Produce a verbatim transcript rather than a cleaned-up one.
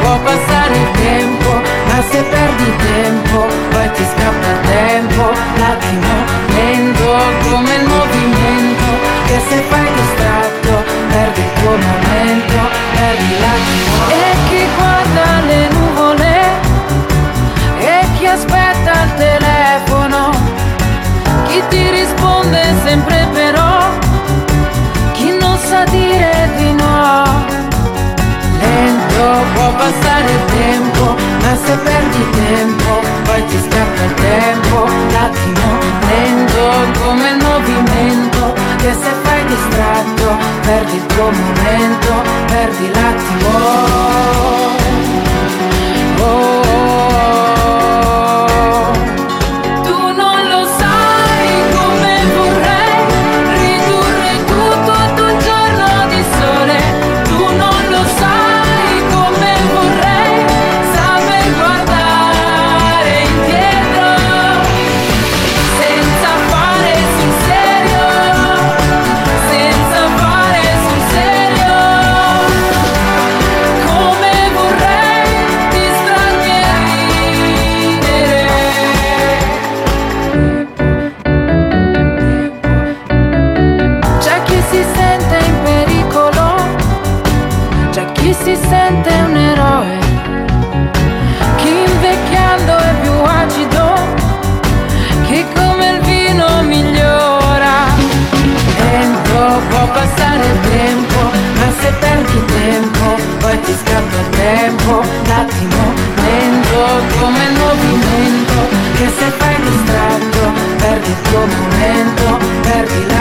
può passare il tempo, ma se perdi tempo poi ti scappa il tempo. L'attimo lento come il movimento, che se fai distratto perdi il tuo momento, perdi l'attimo. E chi guarda le nuvole e chi aspetta il telefono, chi ti risponde sempre però, chi non sa dire di no. Lento può passare il tempo, ma se perdi tempo poi ti scappa il tempo. L'attimo lento come il movimento, che se fai distratto perdi il tuo momento, perdi l'attimo. Oh, oh, oh. Che se fai distratto perdi il tuo momento, perdi la